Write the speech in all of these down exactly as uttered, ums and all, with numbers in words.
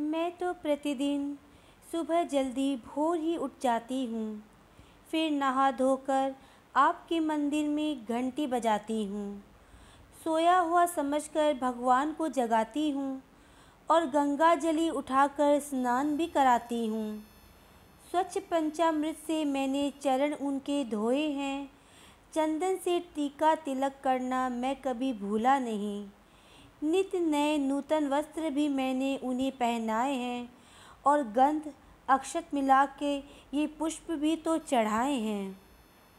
मैं तो प्रतिदिन सुबह जल्दी भोर ही उठ जाती हूँ, फिर नहा धोकर आपके मंदिर में घंटी बजाती हूँ। सोया हुआ समझकर भगवान को जगाती हूँ और गंगा जली उठाकर स्नान भी कराती हूँ। स्वच्छ पंचामृत से मैंने चरण उनके धोए हैं, चंदन से टीका तिलक करना मैं कभी भूला नहीं। नित्य नए नूतन वस्त्र भी मैंने उन्हें पहनाए हैं और गंध अक्षत मिला के ये पुष्प भी तो चढ़ाए हैं,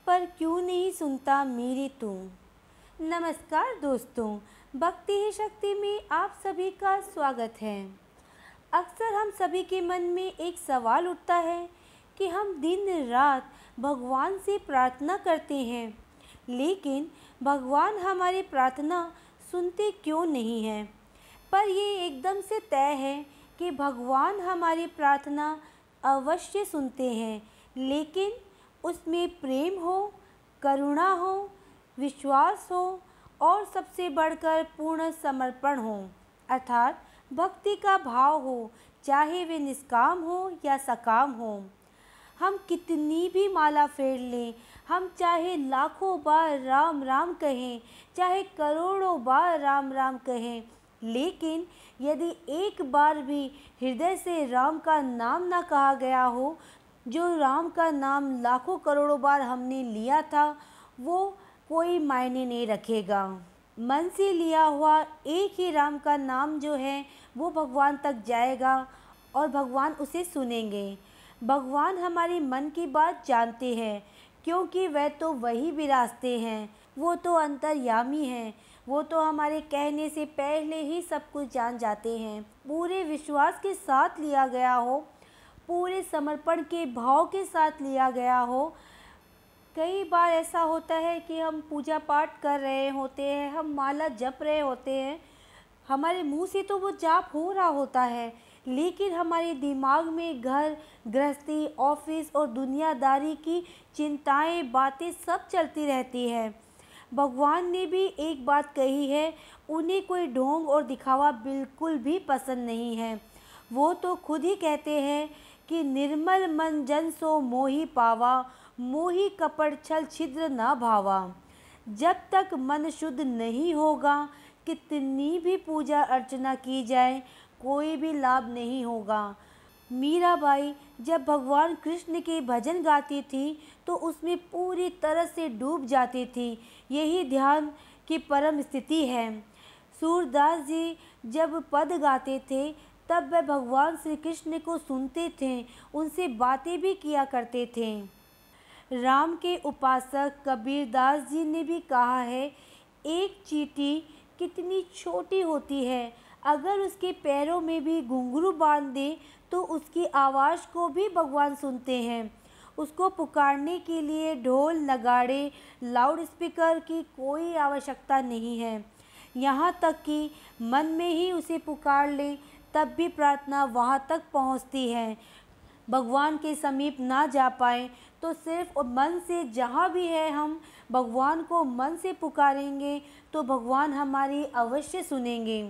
पर क्यों नहीं सुनता मेरी तू। नमस्कार दोस्तों, भक्ति ही शक्ति में आप सभी का स्वागत है। अक्सर हम सभी के मन में एक सवाल उठता है कि हम दिन रात भगवान से प्रार्थना करते हैं, लेकिन भगवान हमारी प्रार्थना सुनते क्यों नहीं हैं। पर ये एकदम से तय है कि भगवान हमारी प्रार्थना अवश्य सुनते हैं, लेकिन उसमें प्रेम हो, करुणा हो, विश्वास हो और सबसे बढ़कर पूर्ण समर्पण हो, अर्थात भक्ति का भाव हो, चाहे वे निष्काम हो या सकाम हो। हम कितनी भी माला फेर लें, हम चाहे लाखों बार राम राम कहें, चाहे करोड़ों बार राम राम कहें, लेकिन यदि एक बार भी हृदय से राम का नाम ना कहा गया हो, जो राम का नाम लाखों करोड़ों बार हमने लिया था, वो कोई मायने नहीं रखेगा। मन से लिया हुआ एक ही राम का नाम जो है वो भगवान तक जाएगा और भगवान उसे सुनेंगे। भगवान हमारे मन की बात जानते हैं, क्योंकि वह तो वही विराजते हैं, वो तो अंतर्यामी हैं, वो तो हमारे कहने से पहले ही सब कुछ जान जाते हैं। पूरे विश्वास के साथ लिया गया हो, पूरे समर्पण के भाव के साथ लिया गया हो। कई बार ऐसा होता है कि हम पूजा पाठ कर रहे होते हैं, हम माला जप रहे होते हैं, हमारे मुंह से तो वो जाप हो रहा होता है, लेकिन हमारे दिमाग में घर गृहस्थी, ऑफिस और दुनियादारी की चिंताएं, बातें सब चलती रहती हैं। भगवान ने भी एक बात कही है, उन्हें कोई ढोंग और दिखावा बिल्कुल भी पसंद नहीं है। वो तो खुद ही कहते हैं कि निर्मल मन जन सो मोहि पावा, मोहि कपट छल छिद्र ना भावा। जब तक मन शुद्ध नहीं होगा, कितनी भी पूजा अर्चना की जाए, कोई भी लाभ नहीं होगा। मीराबाई जब भगवान कृष्ण के भजन गाती थी तो उसमें पूरी तरह से डूब जाती थी। यही ध्यान की परम स्थिति है। सूरदास जी जब पद गाते थे तब वह भगवान श्री कृष्ण को सुनते थे, उनसे बातें भी किया करते थे। राम के उपासक कबीरदास जी ने भी कहा है, एक चींटी कितनी छोटी होती है, अगर उसके पैरों में भी घुंघरू बांध दें तो उसकी आवाज़ को भी भगवान सुनते हैं। उसको पुकारने के लिए ढोल, नगाड़े, लाउड स्पीकर की कोई आवश्यकता नहीं है। यहाँ तक कि मन में ही उसे पुकार लें तब भी प्रार्थना वहाँ तक पहुँचती है। भगवान के समीप ना जा पाए तो सिर्फ मन से जहाँ भी है हम भगवान को मन से पुकारेंगे तो भगवान हमारी अवश्य सुनेंगे।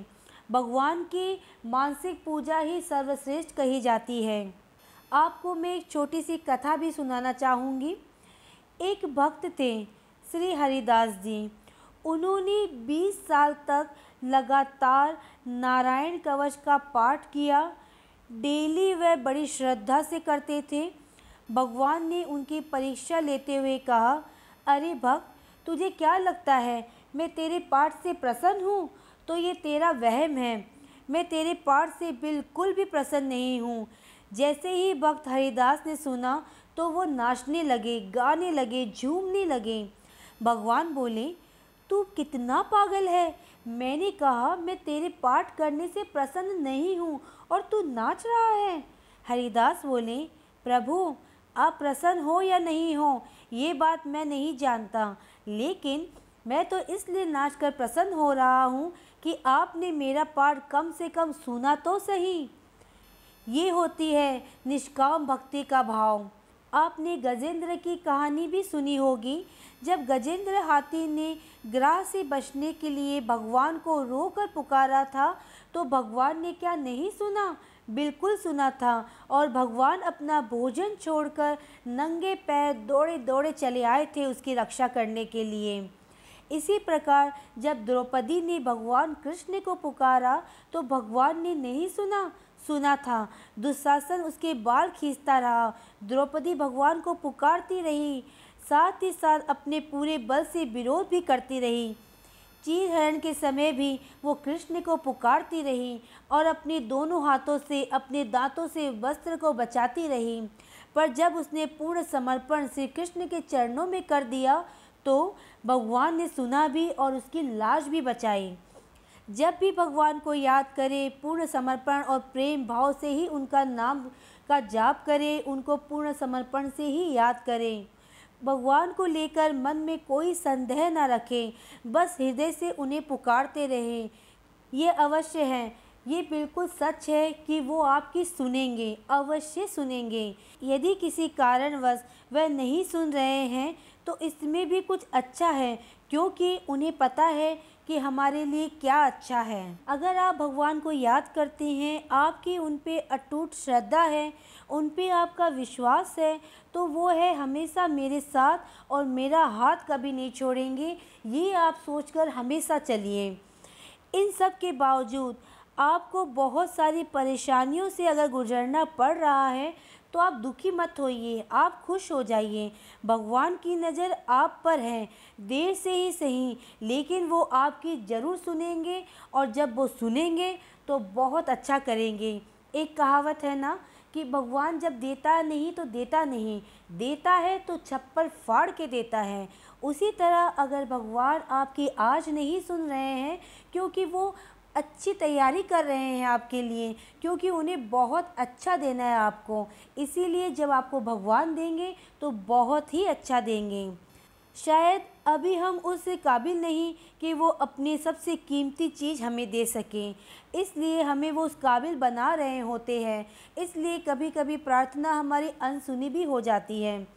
भगवान की मानसिक पूजा ही सर्वश्रेष्ठ कही जाती है। आपको मैं एक छोटी सी कथा भी सुनाना चाहूँगी। एक भक्त थे श्री हरिदास जी। उन्होंने बीस साल तक लगातार नारायण कवच का पाठ किया। डेली वह बड़ी श्रद्धा से करते थे। भगवान ने उनकी परीक्षा लेते हुए कहा, अरे भक्त, तुझे क्या लगता है मैं तेरे पाठ से प्रसन्न हूँ? तो ये तेरा वहम है। मैं तेरे पाठ से बिल्कुल भी प्रसन्न नहीं हूँ। जैसे ही भक्त हरिदास ने सुना तो वो नाचने लगे, गाने लगे, झूमने लगे। भगवान बोले, तू कितना पागल है, मैंने कहा मैं तेरे पाठ करने से प्रसन्न नहीं हूँ और तू नाच रहा है। हरिदास बोले, प्रभु, आप प्रसन्न हो या नहीं हो ये बात मैं नहीं जानता, लेकिन मैं तो इसलिए नाच कर प्रसन्न हो रहा हूँ कि आपने मेरा पाठ कम से कम सुना तो सही। ये होती है निष्काम भक्ति का भाव। आपने गजेंद्र की कहानी भी सुनी होगी। जब गजेंद्र हाथी ने ग्राह से बचने के लिए भगवान को रोकर पुकारा था तो भगवान ने क्या नहीं सुना, बिल्कुल सुना था और भगवान अपना भोजन छोड़कर नंगे पैर दौड़े दौड़े चले आए थे उसकी रक्षा करने के लिए। इसी प्रकार जब द्रौपदी ने भगवान कृष्ण को पुकारा तो भगवान ने नहीं सुना सुना था। दुशासन उसके बाल खींचता रहा, द्रौपदी भगवान को पुकारती रही, साथ ही साथ अपने पूरे बल से विरोध भी करती रही। चीर हरण के समय भी वो कृष्ण को पुकारती रही और अपने दोनों हाथों से, अपने दांतों से वस्त्र को बचाती रही, पर जब उसने पूर्ण समर्पण श्री कृष्ण के चरणों में कर दिया तो भगवान ने सुना भी और उसकी लाज भी बचाई। जब भी भगवान को याद करें, पूर्ण समर्पण और प्रेम भाव से ही उनका नाम का जाप करें, उनको पूर्ण समर्पण से ही याद करें। भगवान को लेकर मन में कोई संदेह न रखें, बस हृदय से उन्हें पुकारते रहें। ये अवश्य है, ये बिल्कुल सच है कि वो आपकी सुनेंगे, अवश्य सुनेंगे। यदि किसी कारणवश वह नहीं सुन रहे हैं तो इसमें भी कुछ अच्छा है, क्योंकि उन्हें पता है कि हमारे लिए क्या अच्छा है। अगर आप भगवान को याद करते हैं, आपकी उन पर अटूट श्रद्धा है, उन पर आपका विश्वास है, तो वो है हमेशा मेरे साथ और मेरा हाथ कभी नहीं छोड़ेंगे, ये आप सोचकर हमेशा चलिए। इन सब के बावजूद आपको बहुत सारी परेशानियों से अगर गुजरना पड़ रहा है तो आप दुखी मत होइए, आप खुश हो जाइए। भगवान की नज़र आप पर है, देर से ही सही, लेकिन वो आपकी ज़रूर सुनेंगे और जब वो सुनेंगे तो बहुत अच्छा करेंगे। एक कहावत है ना कि भगवान जब देता नहीं तो देता नहीं, देता है तो छप्पर फाड़ के देता है। उसी तरह अगर भगवान आपकी आज नहीं सुन रहे हैं, क्योंकि वो अच्छी तैयारी कर रहे हैं आपके लिए, क्योंकि उन्हें बहुत अच्छा देना है आपको, इसीलिए जब आपको भगवान देंगे तो बहुत ही अच्छा देंगे। शायद अभी हम उससे काबिल नहीं कि वो अपनी सबसे कीमती चीज़ हमें दे सकें, इसलिए हमें वो उस काबिल बना रहे होते हैं, इसलिए कभी कभी प्रार्थना हमारी अनसुनी भी हो जाती है।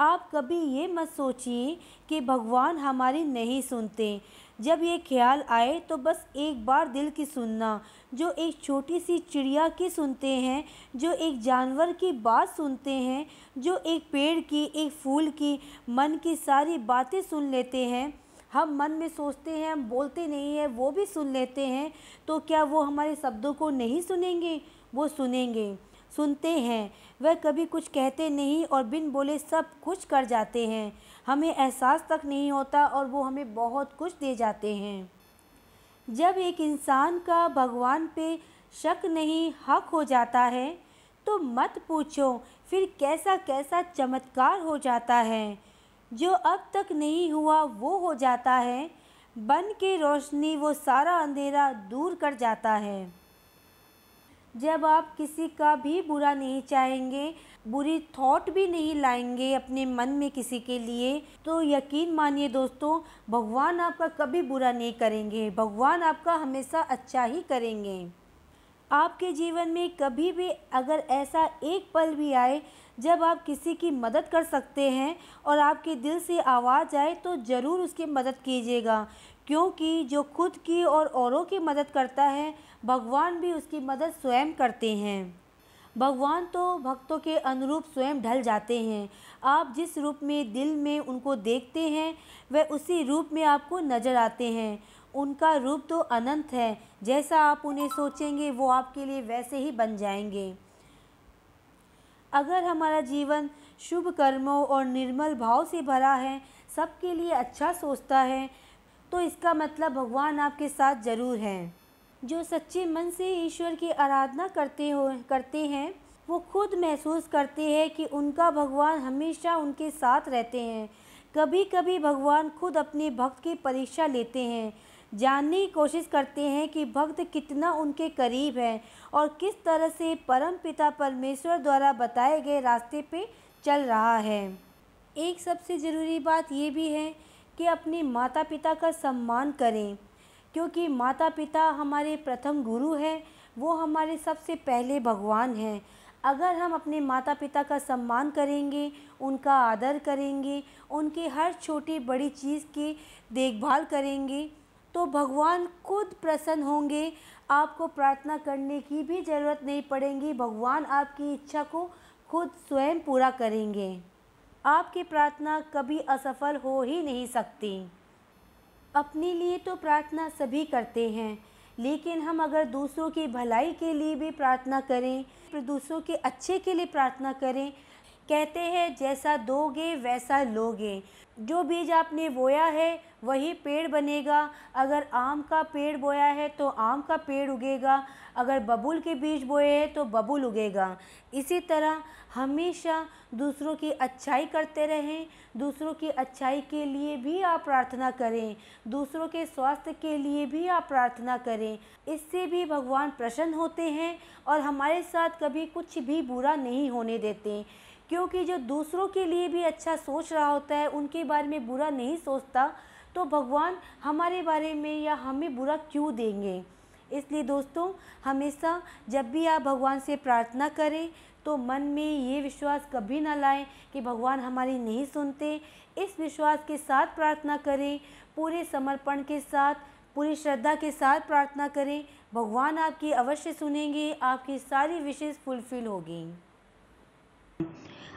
आप कभी ये मत सोचिए कि भगवान हमारी नहीं सुनते। जब ये ख्याल आए तो बस एक बार दिल की सुनना, जो एक छोटी सी चिड़िया की सुनते हैं, जो एक जानवर की बात सुनते हैं, जो एक पेड़ की, एक फूल की, मन की सारी बातें सुन लेते हैं। हम मन में सोचते हैं, हम बोलते नहीं हैं, वो भी सुन लेते हैं, तो क्या वो हमारे शब्दों को नहीं सुनेंगे? वो सुनेंगे, सुनते हैं। वह कभी कुछ कहते नहीं और बिन बोले सब कुछ कर जाते हैं, हमें एहसास तक नहीं होता और वो हमें बहुत कुछ दे जाते हैं। जब एक इंसान का भगवान पे शक नहीं, हक हो जाता है, तो मत पूछो फिर कैसा कैसा चमत्कार हो जाता है। जो अब तक नहीं हुआ वो हो जाता है, बन के रोशनी वो सारा अंधेरा दूर कर जाता है। जब आप किसी का भी बुरा नहीं चाहेंगे, बुरी थॉट भी नहीं लाएंगे अपने मन में किसी के लिए, तो यकीन मानिए दोस्तों, भगवान आपका कभी बुरा नहीं करेंगे, भगवान आपका हमेशा अच्छा ही करेंगे। आपके जीवन में कभी भी अगर ऐसा एक पल भी आए जब आप किसी की मदद कर सकते हैं और आपके दिल से आवाज़ आए, तो ज़रूर उसकी मदद कीजिएगा, क्योंकि जो खुद की और औरों की मदद करता है, भगवान भी उसकी मदद स्वयं करते हैं। भगवान तो भक्तों के अनुरूप स्वयं ढल जाते हैं। आप जिस रूप में दिल में उनको देखते हैं, वह उसी रूप में आपको नज़र आते हैं। उनका रूप तो अनंत है, जैसा आप उन्हें सोचेंगे वो आपके लिए वैसे ही बन जाएंगे। अगर हमारा जीवन शुभ कर्मों और निर्मल भाव से भरा है, सबके लिए अच्छा सोचता है, तो इसका मतलब भगवान आपके साथ ज़रूर हैं। जो सच्चे मन से ईश्वर की आराधना करते हो करते हैं वो खुद महसूस करते हैं कि उनका भगवान हमेशा उनके साथ रहते हैं। कभी कभी भगवान खुद अपने भक्त की परीक्षा लेते हैं, जानने की कोशिश करते हैं कि भक्त कितना उनके करीब है और किस तरह से परमपिता परमेश्वर द्वारा बताए गए रास्ते पे चल रहा है। एक सबसे ज़रूरी बात ये भी है कि अपने माता पिता का सम्मान करें, क्योंकि माता पिता हमारे प्रथम गुरु हैं, वो हमारे सबसे पहले भगवान हैं। अगर हम अपने माता पिता का सम्मान करेंगे, उनका आदर करेंगे, उनकी हर छोटी बड़ी चीज़ की देखभाल करेंगे, तो भगवान खुद प्रसन्न होंगे, आपको प्रार्थना करने की भी ज़रूरत नहीं पड़ेगी। भगवान आपकी इच्छा को खुद स्वयं पूरा करेंगे। आपकी प्रार्थना कभी असफल हो ही नहीं सकती। अपने लिए तो प्रार्थना सभी करते हैं, लेकिन हम अगर दूसरों की भलाई के लिए भी प्रार्थना करें, दूसरों के अच्छे के लिए प्रार्थना करें। कहते हैं जैसा दोगे वैसा लोगे। जो बीज आपने बोया है वही पेड़ बनेगा। अगर आम का पेड़ बोया है तो आम का पेड़ उगेगा, अगर बबूल के बीज बोए हैं तो बबूल उगेगा। इसी तरह हमेशा दूसरों की अच्छाई करते रहें। दूसरों की अच्छाई के लिए भी आप प्रार्थना करें, दूसरों के स्वास्थ्य के लिए भी आप प्रार्थना करें। इससे भी भगवान प्रसन्न होते हैं और हमारे साथ कभी कुछ भी बुरा नहीं होने देते, क्योंकि जो दूसरों के लिए भी अच्छा सोच रहा होता है, उनके बारे में बुरा नहीं सोचता, तो भगवान हमारे बारे में या हमें बुरा क्यों देंगे। इसलिए दोस्तों, हमेशा जब भी आप भगवान से प्रार्थना करें तो मन में ये विश्वास कभी ना लाएं कि भगवान हमारी नहीं सुनते। इस विश्वास के साथ प्रार्थना करें, पूरे समर्पण के साथ, पूरी श्रद्धा के साथ प्रार्थना करें। भगवान आपकी अवश्य सुनेंगे, आपकी सारी विशेष फुलफिल होगी।